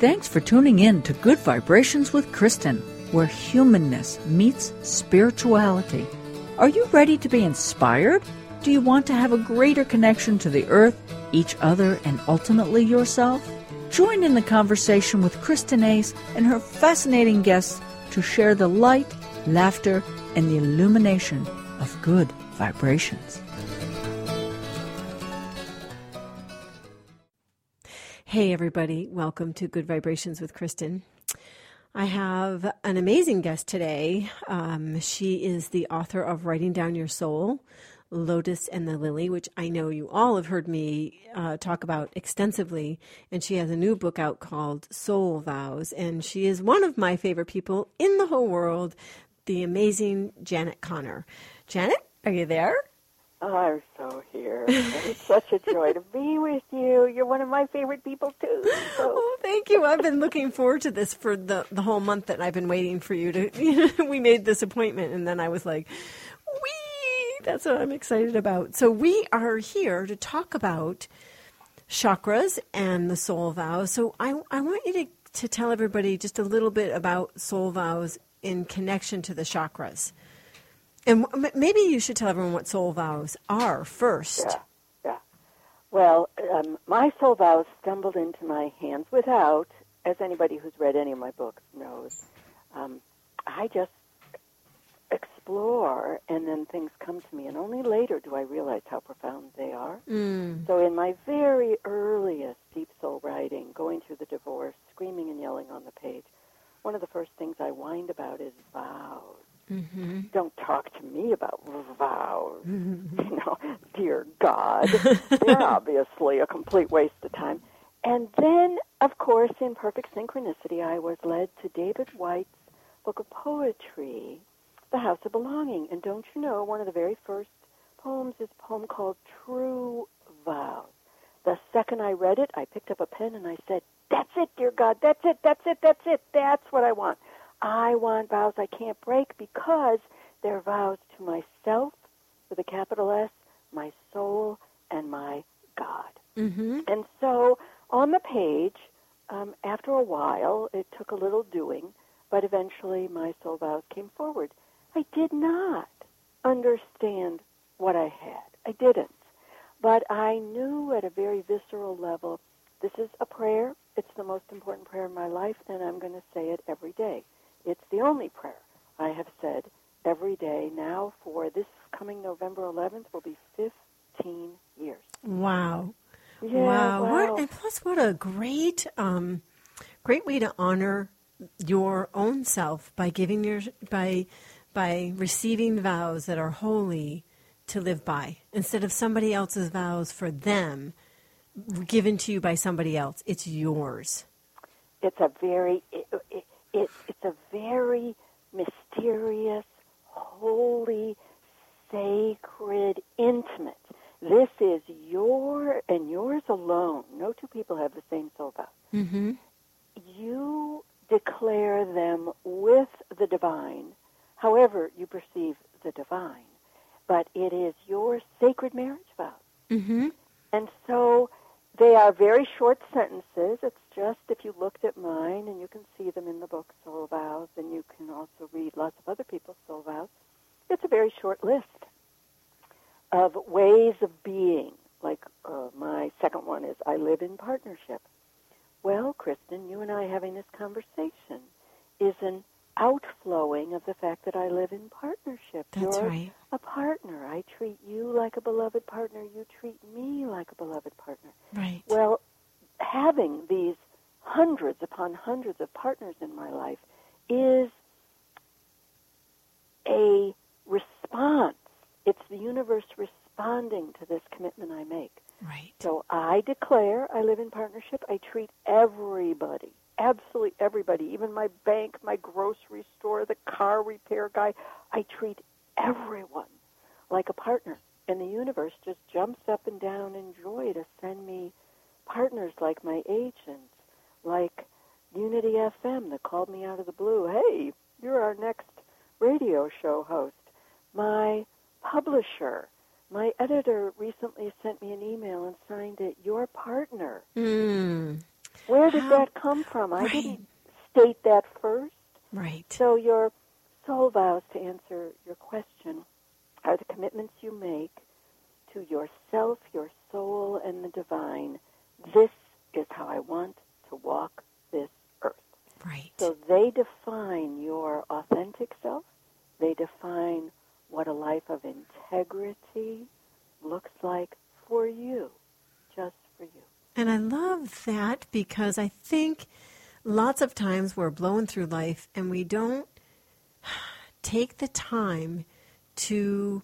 Thanks for tuning in to Good Vibrations with Kristin, where humanness meets spirituality. Are you ready to be inspired? Do you want to have a greater connection to the earth, each other, and ultimately yourself? Join in the conversation with Kristin Ace and her fascinating guests to share the light, laughter, and the illumination of good vibrations. Hey everybody, welcome to Good Vibrations with Kristin. I have an amazing guest today. She is the author of Writing Down Your Soul, Lotus and the Lily, which I know you all have heard me talk about extensively. And she has a new book out called Soul Vows. And she is one of my favorite people in the whole world, the amazing Janet Conner. Janet, are you there? I'm so here. It's such a joy to be with you. You're one of my favorite people, too. So. Oh, thank you. I've been looking forward to this for the whole month that I've been waiting for you to, we made this appointment, and then I was like, wee! That's what I'm excited about. So we are here to talk about chakras and the soul vows. So I want you to tell everybody just a little bit about soul vows in connection to the chakras. And maybe you should tell everyone what soul vows are first. Yeah. Well, my soul vows stumbled into my hands without, as anybody who's read any of my books knows, I just explore and then things come to me. And only later do I realize how profound they are. Mm. So in my very earliest deep soul writing, going through the divorce, screaming and yelling on the page, one of the first things I whined about is vows. Mm-hmm. Don't talk to me about vows. Mm-hmm. Dear God, they're obviously a complete waste of time. And then, of course, in perfect synchronicity, I was led to David White's book of poetry, The House of Belonging. And don't you know, one of the very first poems is a poem called True Vows. The second I read it, I picked up a pen and I said, that's it, dear God, that's it. That's what I want. I want vows I can't break because they're vows to myself, with a capital S, my soul, and my God. Mm-hmm. And so on the page, after a while, it took a little doing, but eventually my soul vows came forward. I did not understand what I had. I didn't. But I knew at a very visceral level, this is a prayer. It's the most important prayer in my life, and I'm going to say it every day. It's the only prayer I have said every day now for this coming November 11th will be 15 years. Wow. Yeah, wow. And plus what a great great way to honor your own self by giving by receiving vows that are holy to live by instead of somebody else's vows for them given to you by somebody else. It's yours. It's a very mysterious, holy, sacred, intimate. This is your and yours alone. No two people have the same soul vows. Mm-hmm. You declare them with the divine, however you perceive the divine. But it is your sacred marriage vows. Mm-hmm. And so they are very short sentences. It's just if you looked at mine, and you can see them in the book Soul Vows, and you can also read lots of other people's soul vows, it's a very short list of ways of being. Like my second one is, I live in partnership. Well, Kristin, you and I having this conversation is an outflowing of the fact that I live in partnership. That's right. You're a partner. I treat you like a beloved partner. You treat me like a beloved partner. Right. Well, having these hundreds upon hundreds of partners in my life is a response. It's the universe responding to this commitment I make. Right. So I declare I live in partnership. I treat everybody. Absolutely everybody, even my bank, my grocery store, the car repair guy. I treat everyone like a partner. And the universe just jumps up and down in joy to send me partners like my agents, like Unity FM that called me out of the blue. Hey, you're our next radio show host. My publisher, my editor recently sent me an email and signed it, your partner. Mm. Where did that come from? I didn't state that first. Right. So your soul vows, to answer your question, are the commitments you make to yourself, your soul, and the divine. This is how I want to walk this earth. Right. So they define your authentic self. They define what a life of integrity looks like for you, just for you. And I love that, because I think lots of times we're blown through life and we don't take the time to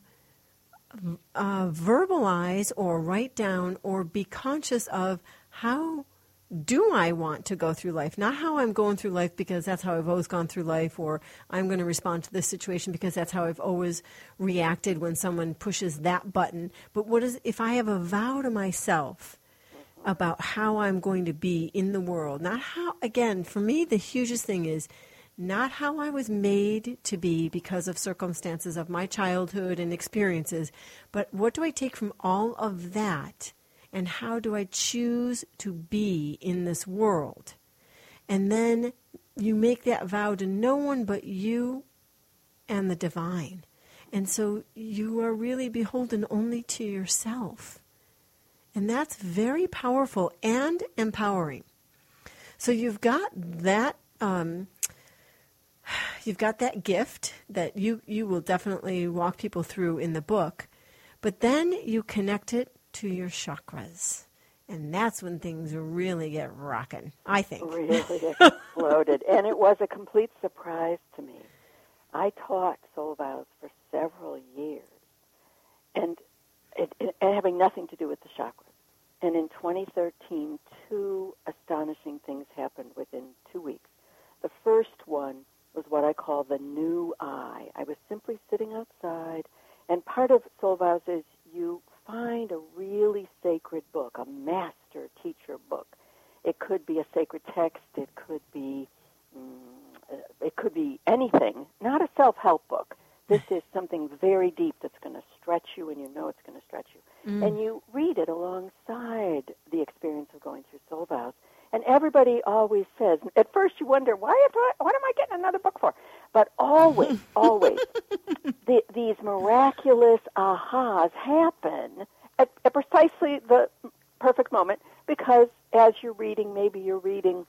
verbalize or write down or be conscious of how do I want to go through life, not how I'm going through life because that's how I've always gone through life, or I'm going to respond to this situation because that's how I've always reacted when someone pushes that button. But what is, if I have a vow to myself about how I'm going to be in the world, not how, again, for me the hugest thing is not how I was made to be because of circumstances of my childhood and experiences, but what do I take from all of that, and how do I choose to be in this world? And then you make that vow to no one but you and the divine. And so you are really beholden only to yourself. And that's very powerful and empowering. So you've got that gift that you will definitely walk people through in the book, but then you connect it to your chakras, and that's when things really get rocking, I think. Really exploded, and it was a complete surprise to me. I taught soul vows for several years, and it having nothing to do with the chakras. And in 2013, two astonishing things happened within 2 weeks. The first one was what I call the new I. I was simply sitting outside, and part of soul vows is you find a really sacred book, a master teacher book. It could be a sacred text. It could be anything. Not a self-help book. This is something very deep that's going to stretch you, and you know it's going to stretch you. Mm. And you read it alongside the experience of going through soul vows. And everybody always says, at first you wonder, what am I getting another book for? But always, always, these miraculous ahas happen at precisely the perfect moment, because as you're reading, maybe you're reading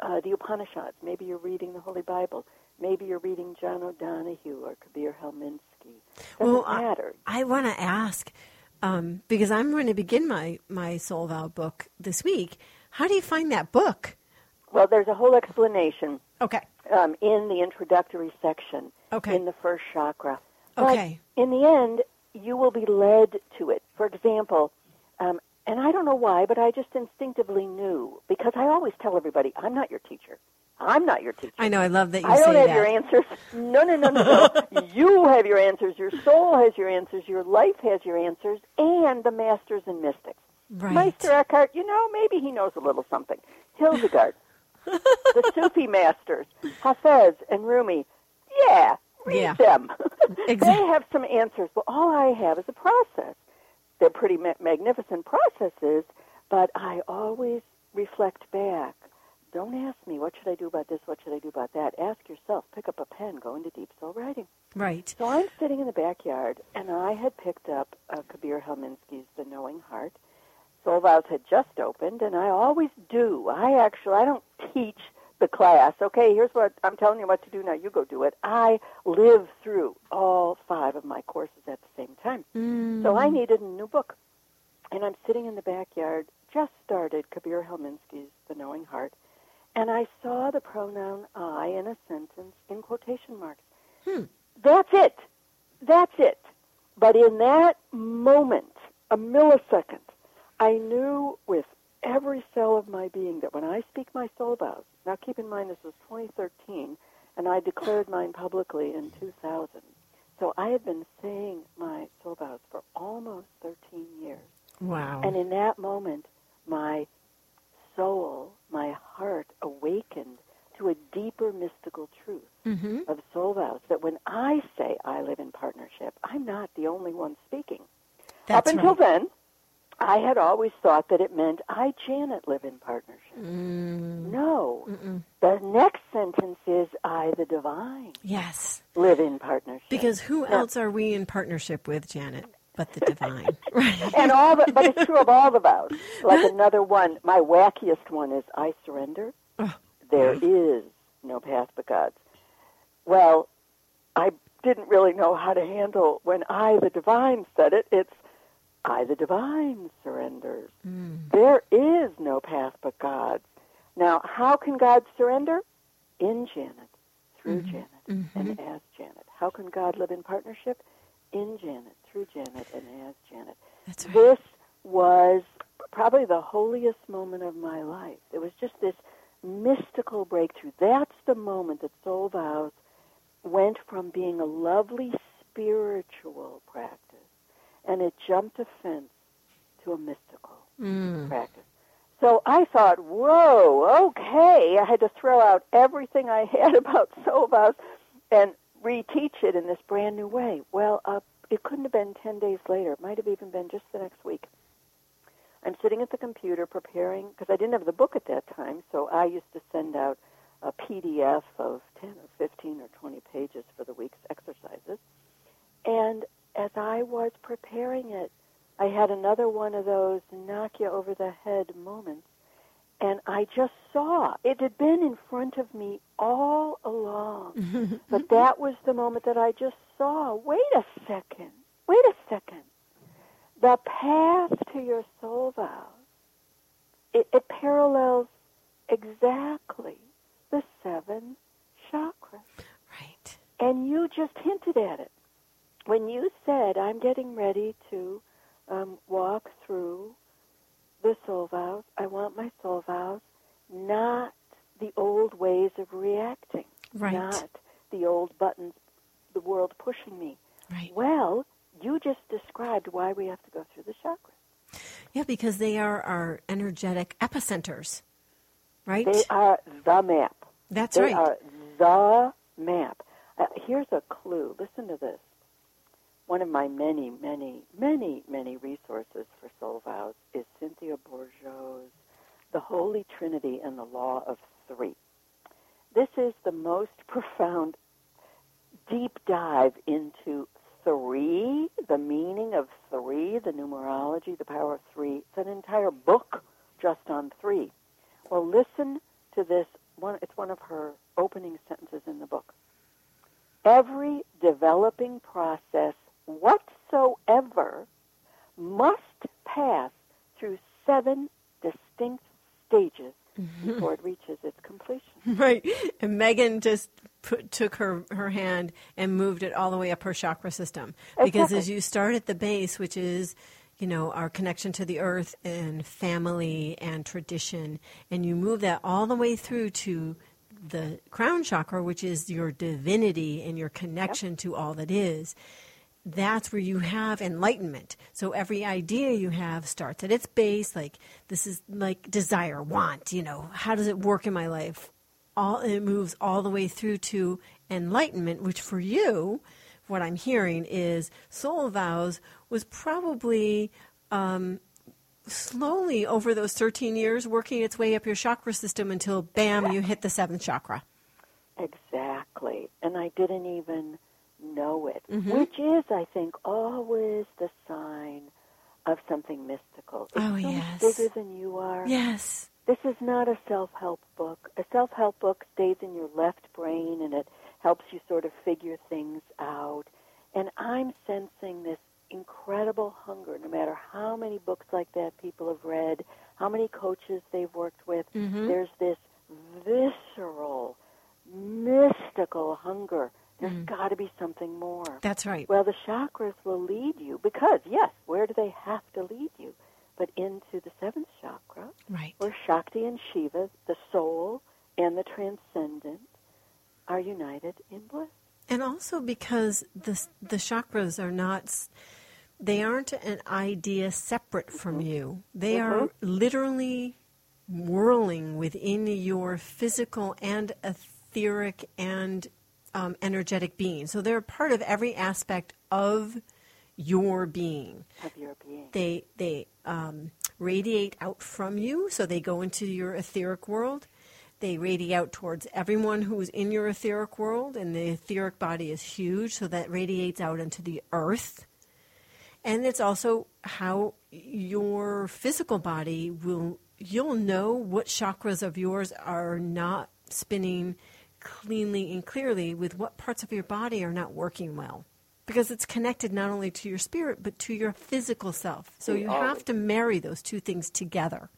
the Upanishads, maybe you're reading the Holy Bible, maybe you're reading John O'Donohue or Kabir Helminski. Doesn't matter. I want to ask, because I'm going to begin my Soul Vow book this week. How do you find that book? Well, there's a whole explanation. Okay. In the introductory section. Okay. In the first chakra. Okay. But in the end, you will be led to it. For example, and I don't know why, but I just instinctively knew, because I always tell everybody, I'm not your teacher. I'm not your teacher. I know. I love that you say that. I don't have your answers. No. You have your answers. Your soul has your answers. Your life has your answers. And the masters and mystics. Right. Meister Eckhart, maybe he knows a little something. Hildegard, the Sufi masters, Hafez and Rumi, read them. Exactly. They have some answers. Well, all I have is a process. They're pretty magnificent processes, but I always reflect back. Don't ask me, what should I do about this, what should I do about that? Ask yourself, pick up a pen, go into deep soul writing. Right. So I'm sitting in the backyard, and I had picked up Kabir Helminski's The Knowing Heart. Soul Vows had just opened, and I always do. I don't teach the class. Okay, here's what I'm telling you what to do now. You go do it. I live through all 5 of my courses at the same time. Mm. So I needed a new book. And I'm sitting in the backyard, just started Kabir Helminski's The Knowing Heart, and I saw the pronoun I in a sentence in quotation marks. That's it. But in that moment, a millisecond, I knew with every cell of my being that when I speak my soul vows, now keep in mind this was 2013, and I declared mine publicly in 2000. So I had been saying my soul vows for almost 13 years. Wow. And in that moment, my soul, my heart awakened to a deeper mystical truth of soul vows, that when I say I live in partnership, I'm not the only one speaking. Up until then, I had always thought that it meant I, Janet, live in partnership. Mm. No. Mm-mm. The next sentence is I, the divine. Yes. Live in partnership. Because who else are we in partnership with, Janet, but the divine? Right. And all the, but it's true of all the vows. Like another one, my wackiest one is I surrender. Oh. There is no path but God's. Well, I didn't really know how to handle when I, the divine, said it. It's I, the divine, surrenders. Mm. There is no path but God's. Now, how can God surrender? In Janet, through Janet, and as Janet. How can God live in partnership? In Janet, through Janet, and as Janet. That's right. This was probably the holiest moment of my life. It was just this mystical breakthrough. That's the moment that Soul Vows went from being a lovely spiritual practice, and it jumped a fence to a mystical practice. So I thought, whoa, okay. I had to throw out everything I had about Soul Vows and reteach it in this brand new way. Well, it couldn't have been 10 days later. It might have even been just the next week. I'm sitting at the computer preparing, because I didn't have the book at that time, so I used to send out a PDF of 10 or 15 or 20 pages for the week's exercises. And as I was preparing it, I had another one of those knock-you-over-the-head moments, and I just saw. It had been in front of me all along, but that was the moment that I just saw. Wait a second. The path to your soul vows, it parallels exactly the 7 chakras. Right. And you just hinted at it. When you said, I'm getting ready to walk through the soul vows, I want my soul vows, not the old ways of reacting. Right. Not the old buttons, the world pushing me. Right. Well, you just described why we have to go through the chakras. Yeah, because they are our energetic epicenters, right? They are the map. That's right. They are the map. Here's a clue. Listen to this. One of my many, many, many, many resources for soul vows is Cynthia Bourgeau's The Holy Trinity and the Law of Three. This is the most profound deep dive into three, the meaning of three, the numerology, the power of three. It's an entire book just on three. Well, listen to this. It's one of her opening sentences in the book. Every developing process whatsoever must pass through 7 distinct stages before it reaches its completion. Right. And Megan just took her hand and moved it all the way up her chakra system. Because as you start at the base, which is, you know, our connection to the earth and family and tradition, and you move that all the way through to the crown chakra, which is your divinity and your connection to all that is, that's where you have enlightenment. So every idea you have starts at its base, like this is like desire, want, you know, how does it work in my life? It moves all the way through to enlightenment, which for you, what I'm hearing is Soul Vows was probably slowly over those 13 years working its way up your chakra system until, bam, you hit the 7th chakra. Exactly. And I didn't even know it, which is, I think, always the sign of something mystical. It's bigger than you are. Yes. This is not a self-help book. A self-help book stays in your left brain, and it helps you sort of figure things out. And I'm sensing this incredible hunger, no matter how many books like that people have read, how many coaches they've worked with, there's this visceral, mystical hunger. There's got to be something more. That's right. Well, the chakras will lead you because, yes, where do they have to lead you? But into the 7th chakra, right, where Shakti and Shiva, the soul and the transcendent, are united in bliss. And also because the chakras are not, they aren't an idea separate from you. They are literally whirling within your physical and etheric and energetic being. So they're part of every aspect of your being. They radiate out from you. So they go into your etheric world. They radiate out towards everyone who's in your etheric world, and the etheric body is huge, so that radiates out into the earth. And it's also how your physical body will, you'll know what chakras of yours are not spinning cleanly and clearly, with what parts of your body are not working well. Because it's connected not only to your spirit, but to your physical self. So you have to marry those two things together.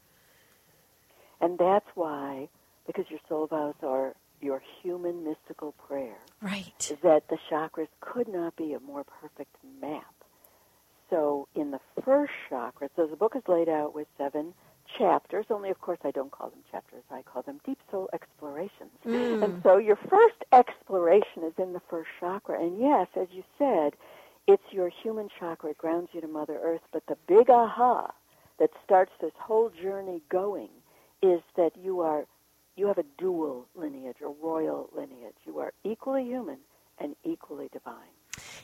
And that's why, because your soul vows are your human mystical prayer. Right. That the chakras could not be a more perfect map. So in the first chakra, so the book is laid out with 7 chapters, only of course I don't call them chapters, I call them deep soul explorations. And so your first exploration is in the first chakra. And yes, as you said, it's your human chakra, it grounds you to Mother Earth, but the big aha that starts this whole journey going is that you have a dual lineage, a royal lineage. You are equally human and equally divine.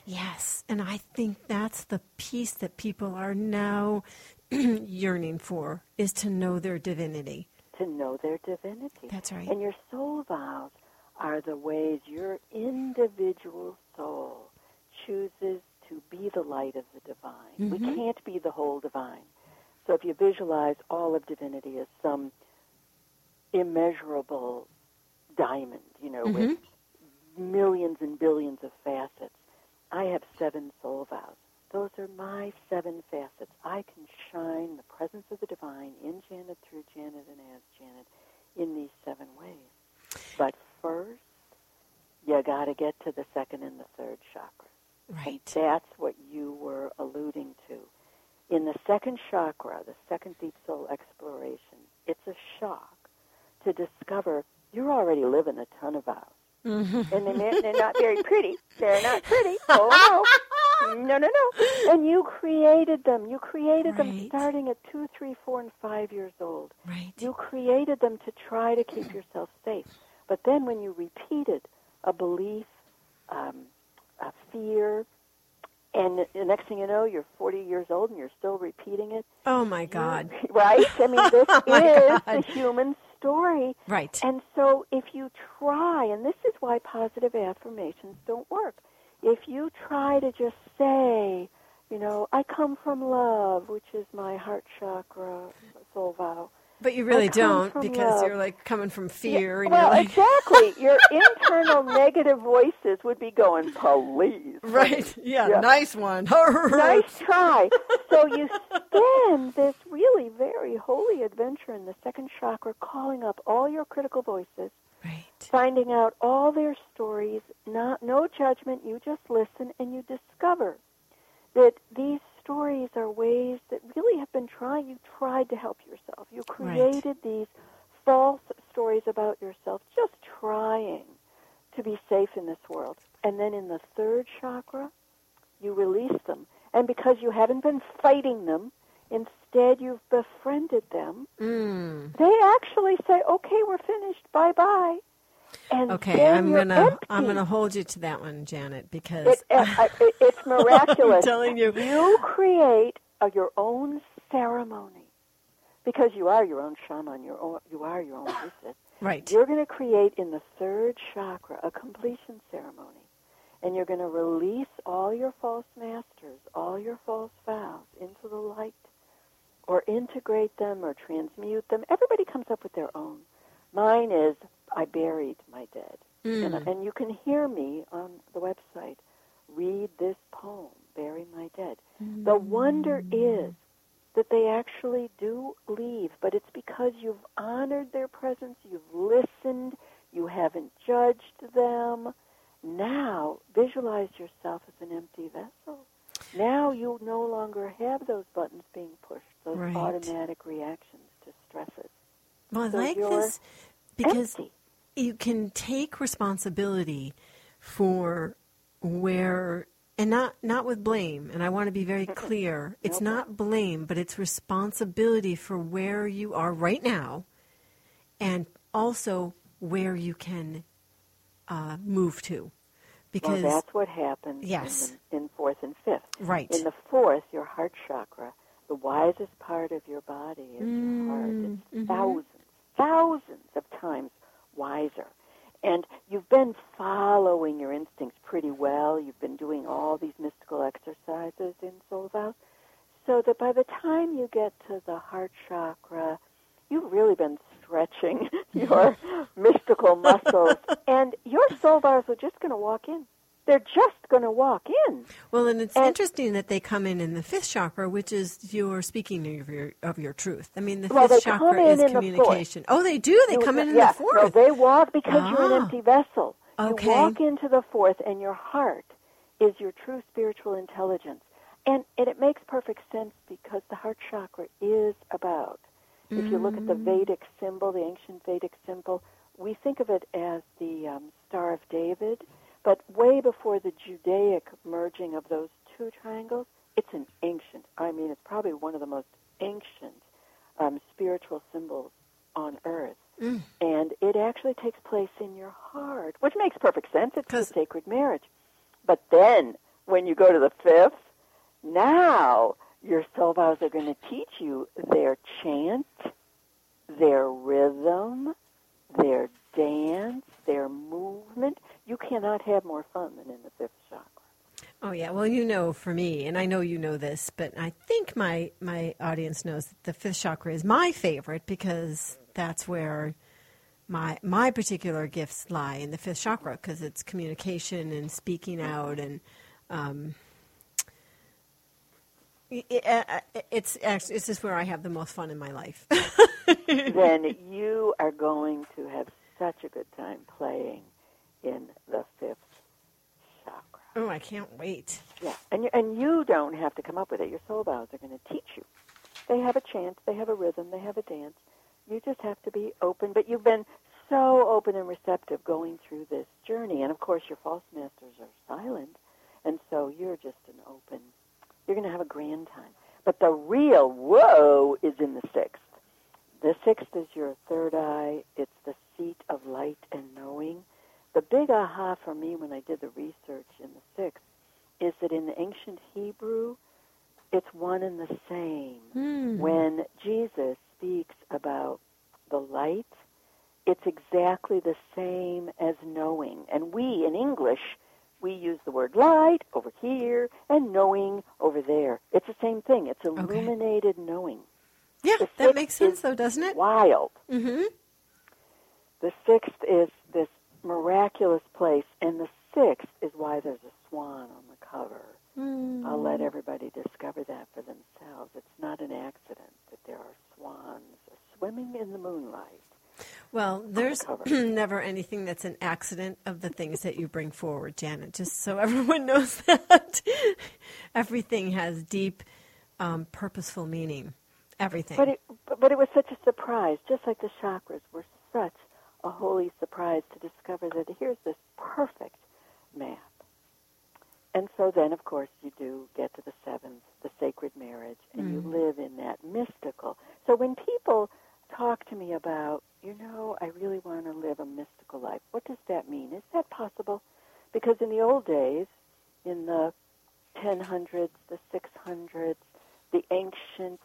Yes, and I think that's the piece that people are now yearning for, is to know their divinity. To know their divinity. That's right. And your soul vows are the ways your individual soul chooses to be the light of the divine. Mm-hmm. We can't be the whole divine. So if you visualize all of divinity as some immeasurable diamond, with millions and billions of facets, I have 7 soul vows. Those are my 7 facets. I can shine the presence of the divine in Janet, through Janet, and as Janet in these 7 ways. But first, you got to get to the second and the third chakras. Right. That's what you were alluding to. In the second chakra, the second deep soul exploration, it's a shock to discover you're already living a ton of vows. Mm-hmm. And they're not very pretty. They're not pretty. Oh, no. No, no, no. And you created them. You created them starting at 2, 3, 4, and 5 years old. Right. You created them to try to keep yourself safe. But then when you repeated a belief, a fear, and the next thing you know, you're 40 years old and you're still repeating it. Oh, my God. Right? I mean, this is the human story. Right. And so if you try, and this is why positive affirmations don't work, if you try to just say, I come from love, which is my heart chakra soul vow. But you really don't, because you're coming from fear. Yeah, well, exactly. Your internal negative voices would be going, please. Right. Yeah. Nice one. Nice try. So you spend this really very holy adventure in the second chakra, calling up all your critical voices, finding out all their stories, no judgment. You just listen, and you discover that these stories are ways that really have been trying. You tried to help yourself. You created these false stories about yourself, just trying to be safe in this world. And then in the third chakra, you release them. And because you haven't been fighting them, instead you've befriended them. Mm. They actually say, okay, we're finished. Bye-bye. And okay, I'm gonna hold you to that one, Janet, because it's miraculous. I'm telling you, you create your own ceremony, because you are your own shaman. You are your own priestess. Right. You're going to create in the third chakra a completion ceremony, and you're going to release all your false masters, all your false vows into the light, or integrate them, or transmute them. Everybody comes up with their own. Mine is, I buried my dead. And you can hear me on the website, read this poem, Bury My Dead. Mm. The wonder is that they actually do leave, but it's because you've honored their presence, you've listened, you haven't judged them. Now visualize yourself as an empty vessel. Now you no longer have those buttons being pushed, those automatic reactions to stresses. Well, I like this because you can take responsibility for where, and not with blame, and I want to be very clear. It's not blame, but it's responsibility for where you are right now, and also where you can move to. Because that's what happens in 4th and 5th. Right. In the 4th, your heart chakra, the wisest part of your body is your heart. It's thousands of times wiser. And you've been following your instincts pretty well. You've been doing all these mystical exercises in Soul Vows, so that by the time you get to the heart chakra, you've really been stretching your mystical muscles. And your soul bars are just going to walk in. They're just going to walk in. Well, and it's interesting that they come in the fifth chakra, which is your speaking of your truth. I mean, the fifth chakra is communication. Oh, they do? They come in the fourth? No, they walk because you're an empty vessel. Okay. You walk into the fourth, and your heart is your true spiritual intelligence. And it makes perfect sense because the heart chakra is about, if you look at the Vedic symbol, the ancient Vedic symbol, we think of it as the Star of David. But way before the Judaic merging of those two triangles, it's an ancient, I mean, it's probably one of the most ancient spiritual symbols on earth. And it actually takes place in your heart, which makes perfect sense. It's the sacred marriage. But then, when you go to the fifth, now your soul vows are going to teach you their chant, their rhythm, their dance, their movement. You cannot have more fun than in the fifth chakra. Oh, yeah. Well, you know, for me, and I know you know this, but I think my audience knows that the fifth chakra is my favorite because that's where my particular gifts lie, in the fifth chakra, because it's communication and speaking out, and it's just where I have the most fun in my life. Then you are going to have such a good time playing in the fifth chakra. Oh, I can't wait. Yeah, and you don't have to come up with it. Your soul vows are going to teach you. They have a chant, they have a rhythm, they have a dance. You just have to be open. But you've been so open and receptive going through this journey. And, of course, your false masters are silent. And so you're just you're going to have a grand time. But the real woe is in the sixth. The sixth is your third eye. It's the seat of light and knowing. The big aha for me when I did the research in the sixth is that in the ancient Hebrew, it's one and the same. When Jesus speaks about the light, it's exactly the same as knowing. And we, in English, we use the word light over here and knowing over there. It's the same thing. It's illuminated knowing. Yeah, that makes sense, though, doesn't it? Wild. Mm-hmm. The sixth is this miraculous place, and the sixth is why there's a swan on the cover. I'll let everybody discover that for themselves. It's not an accident that there are swans swimming in the moonlight. Well, there's never anything that's an accident of the things that you bring forward, Janet, just so everyone knows that. Everything has deep, purposeful meaning. Everything. But it was such a surprise, just like the chakras were such a holy surprise to discover that here's this perfect map. And so then, of course, you do get to the seventh, the sacred marriage, and you live in that mystical. So when people talk to me about, I really want to live a mystical life, what does that mean? Is that possible? Because in the old days, in the 1000s, the 600s, the ancient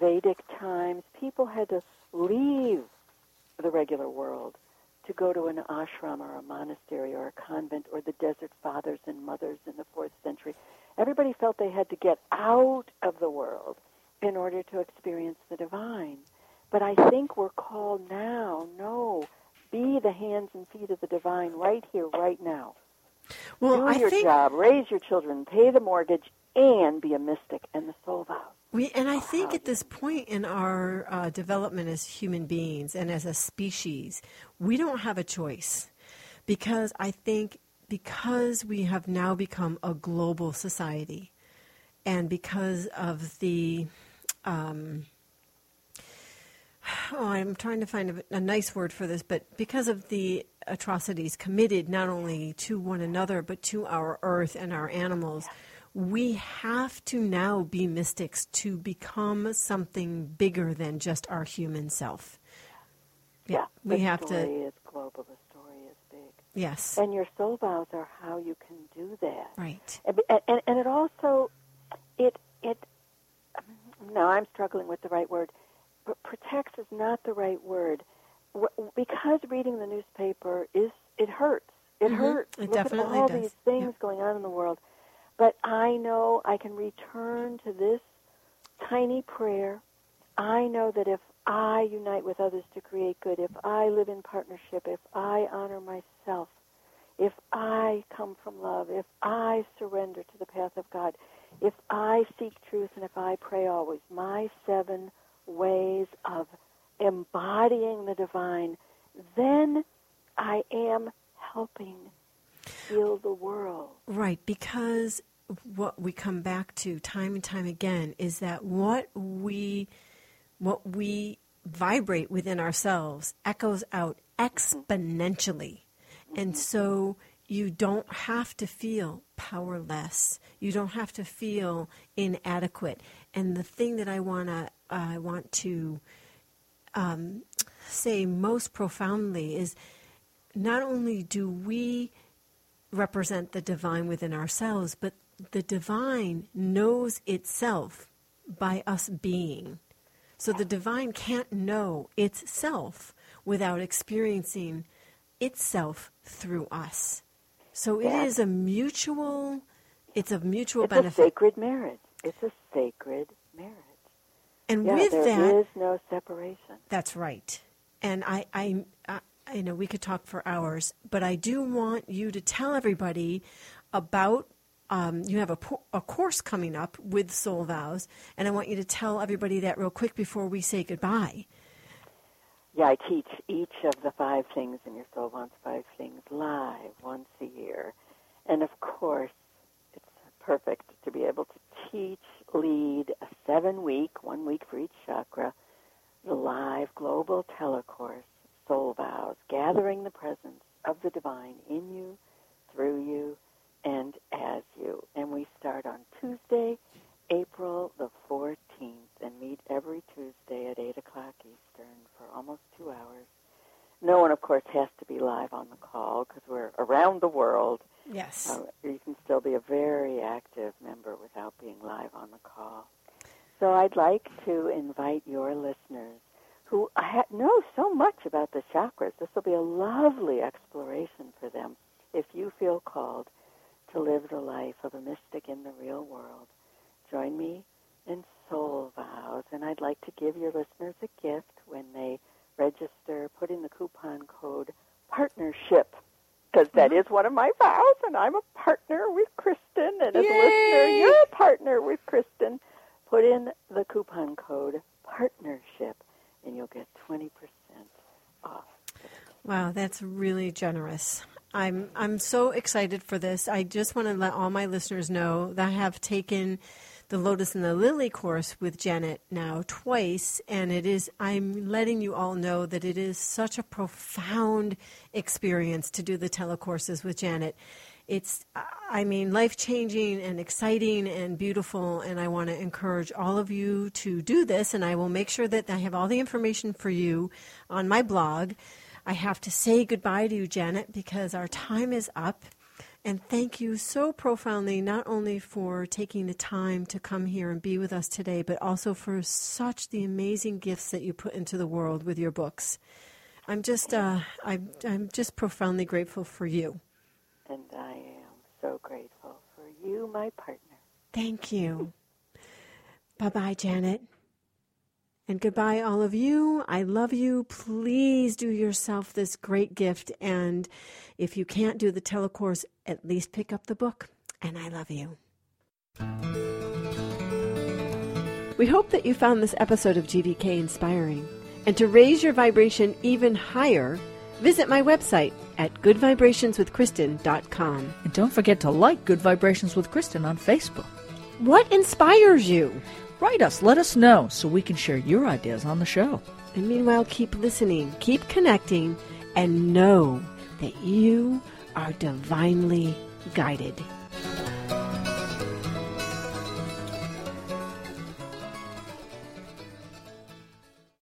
Vedic times, people had to leave the regular world to go to an ashram or a monastery or a convent or the desert fathers and mothers in the 4th century. Everybody felt they had to get out of the world in order to experience the divine. But I think we're called now, be the hands and feet of the divine right here, right now. Well, Do your job, raise your children, pay the mortgage, and be a mystic and the soul vows. And I think at this point in our development as human beings and as a species, we don't have a choice, because we have now become a global society, and because of the I'm trying to find a nice word for this, but because of the atrocities committed not only to one another but to our earth and our animals, we have to now be mystics to become something bigger than just our human self. Yeah, we have to. The story is global. The story is big. Yes. And your soul vows are how you can do that. Right. And it also, no, I'm struggling with the right word. But protects is not the right word. Because reading the newspaper it hurts. It mm-hmm. hurts. It Look definitely at all does. These things yep. going on in the world. But I know I can return to this tiny prayer. I know that if I unite with others to create good, if I live in partnership, if I honor myself, if I come from love, if I surrender to the path of God, if I seek truth, and if I pray always, my 7 ways of embodying the divine, then I am helping heal the world. Right, because what we come back to time and time again is that what we vibrate within ourselves echoes out exponentially. Mm-hmm. And so you don't have to feel powerless. You don't have to feel inadequate. And the thing that I want to say most profoundly is not only do we represent the divine within ourselves, but the divine knows itself by us being. So the divine can't know itself without experiencing itself through us. So it is a mutual benefit. It's a sacred marriage. It's a sacred marriage. And with that... there is no separation. That's right. And I know we could talk for hours, but I do want you to tell everybody about... you have a course coming up with Soul Vows, and I want you to tell everybody that real quick before we say goodbye. Yeah, I teach each of the 5 things, and your soul wants 5 things, live once a year. And, of course, it's perfect to be able to teach, lead a 7-week, 1 week for each chakra, the live global telecourse, Soul Vows, gathering the presence of the divine in you, through you, and as you. And we start on Tuesday, April the 14th, and meet every Tuesday at 8 o'clock Eastern for almost 2 hours. No one, of course, has to be live on the call because we're around the world. Yes. You can still be a very active member without being live on the call. So I'd like to invite your listeners who know so much about the chakras. This will be a lovely exploration for them if you feel called to live the life of a mystic in the real world. Join me in Soul Vows, and I'd like to give your listeners a gift when they register. Put in the coupon code PARTNERSHIP, because that is one of my vows, and I'm a partner with Kristin, and as a listener, you're a partner with Kristin. Put in the coupon code PARTNERSHIP, and you'll get 20% off. Wow, that's really generous. I'm so excited for this. I just want to let all my listeners know that I have taken the Lotus and the Lily course with Janet now twice, and I'm letting you all know that it is such a profound experience to do the telecourses with Janet. It's, I mean, life-changing and exciting and beautiful, and I want to encourage all of you to do this, and I will make sure that I have all the information for you on my blog. I have to say goodbye to you, Janet, because our time is up. And thank you so profoundly, not only for taking the time to come here and be with us today, but also for such the amazing gifts that you put into the world with your books. I'm just, I'm just profoundly grateful for you. And I am so grateful for you, my partner. Thank you. Bye-bye, Janet. And goodbye, all of you. I love you. Please do yourself this great gift. And if you can't do the telecourse, at least pick up the book. And I love you. We hope that you found this episode of GVK inspiring. And to raise your vibration even higher, visit my website at goodvibrationswithkristen.com. And don't forget to like Good Vibrations with Kristen on Facebook. What inspires you? Write us, let us know, so we can share your ideas on the show. And meanwhile, keep listening, keep connecting, and know that you are divinely guided.